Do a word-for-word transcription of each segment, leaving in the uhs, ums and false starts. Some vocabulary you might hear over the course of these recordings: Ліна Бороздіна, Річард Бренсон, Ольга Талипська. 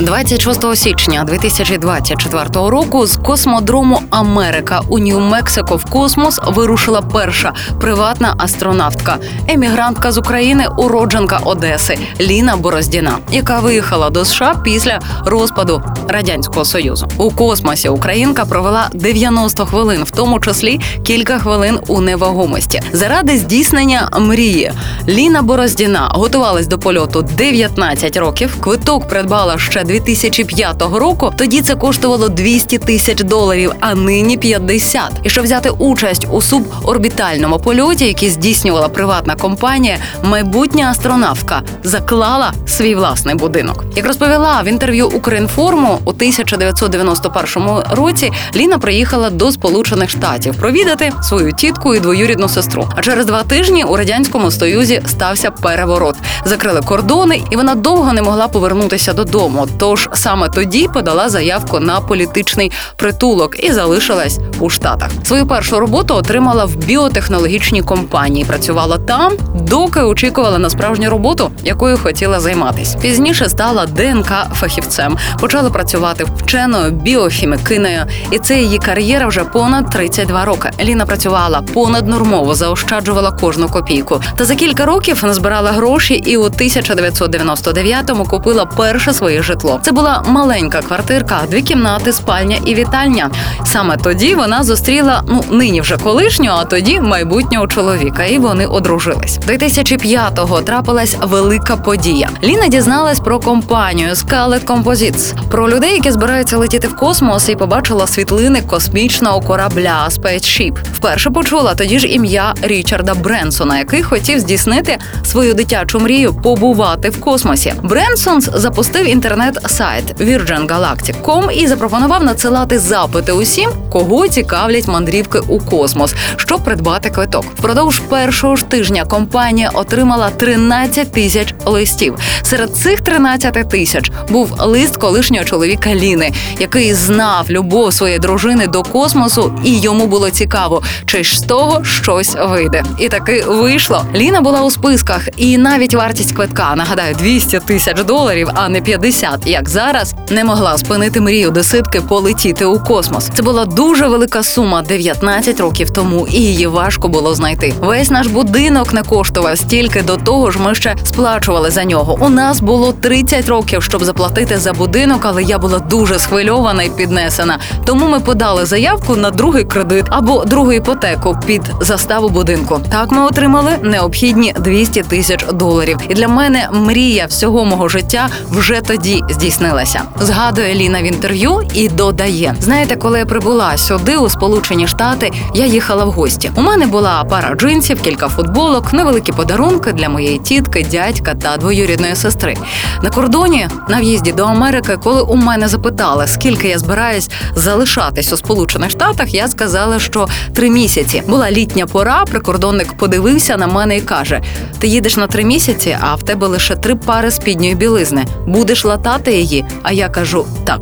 двадцять шостого січня дві тисячі двадцять четвертого року з космодрому «Америка» у Нью-Мексико в космос вирушила перша приватна астронавтка, емігрантка з України, уродженка Одеси Ліна Бороздіна, яка виїхала до США після розпаду Радянського Союзу. У космосі українка провела дев'яносто хвилин, в тому числі кілька хвилин у невагомості. Заради здійснення мрії Ліна Бороздіна готувалась до польоту дев'ятнадцять років, квиток придбала ще дві тисячі п'ятого року, тоді це коштувало двісті тисяч доларів, а нині п'ятдесят. І щоб взяти участь у суборбітальному польоті, який здійснювала приватна компанія, майбутня астронавтка заклала свій власний будинок. Як розповіла в інтерв'ю «Укрінформу», у тисяча дев'ятсот дев'яносто першому році Ліна приїхала до Сполучених Штатів провідати свою тітку і двоюрідну сестру. А через два тижні у Радянському Союзі стався переворот. Закрили кордони, і вона довго не могла повернутися додому. Тож саме тоді подала заявку на політичний притулок і залишилась у Штатах. Свою першу роботу отримала в біотехнологічній компанії. Працювала там, доки очікувала на справжню роботу, якою хотіла займатись. Пізніше стала ДНК-фахівцем. Почала працювати вченою біохімікинею. І це її кар'єра вже понад тридцять два роки. Ліна працювала понаднормово, заощаджувала кожну копійку. Та за кілька років назбирала гроші і у тисяча дев'ятсот дев'яносто дев'ятому купила перше своє житло. Це була маленька квартирка, дві кімнати, спальня і вітальня. Саме тоді вона зустріла, ну, нині вже колишнього, а тоді майбутнього чоловіка, і вони одружились. дві тисячі п'ятого трапилась велика подія. Ліна дізналась про компанію Scaled Composites, про людей, які збираються летіти в космос, і побачила світлини космічного корабля SpaceShip. Вперше почула тоді ж ім'я Річарда Бренсона, який хотів здійснити свою дитячу мрію – побувати в космосі. Бренсон запустив інтернет сайт вірджин галактик крапка ком і запропонував надсилати запити усім, кого цікавлять мандрівки у космос, щоб придбати квиток. Впродовж першого ж тижня компанія отримала тринадцять тисяч листів. Серед цих тринадцяти тисяч був лист колишнього чоловіка Ліни, який знав любов своєї дружини до космосу, і йому було цікаво, чи ж з того щось вийде. І таки вийшло. Ліна була у списках, і навіть вартість квитка, нагадаю, двісті тисяч доларів, а не п'ятдесят, як зараз, не могла спинити мрію одеситки полетіти у космос. Це була дуже велика сума дев'ятнадцять років тому, і її важко було знайти. Весь наш будинок не коштував стільки, до того ж ми ще сплачували за нього. У нас було тридцять років, щоб заплатити за будинок, але я була дуже схвильована і піднесена. Тому ми подали заявку на другий кредит або другу іпотеку під заставу будинку. Так ми отримали необхідні двісті тисяч доларів. І для мене мрія всього мого життя вже тоді здійснилася, згадує Ліна в інтерв'ю і додає. Знаєте, коли я прибула сюди, у Сполучені Штати, я їхала в гості. У мене була пара джинсів, кілька футболок, невеликі подарунки для моєї тітки, дядька та двоюрідної сестри. На кордоні, на в'їзді до Америки, коли у мене запитали, скільки я збираюсь залишатись у Сполучених Штатах, я сказала, що три місяці. Була літня пора, прикордонник подивився на мене і каже: «Ти їдеш на три місяці, а в тебе лише три пари спідньої білизни. Будеш латати її?» А я кажу: так.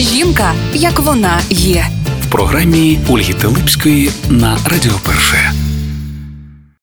Жінка, як вона є. В програмі Ольги Талипської на Радіо Перше.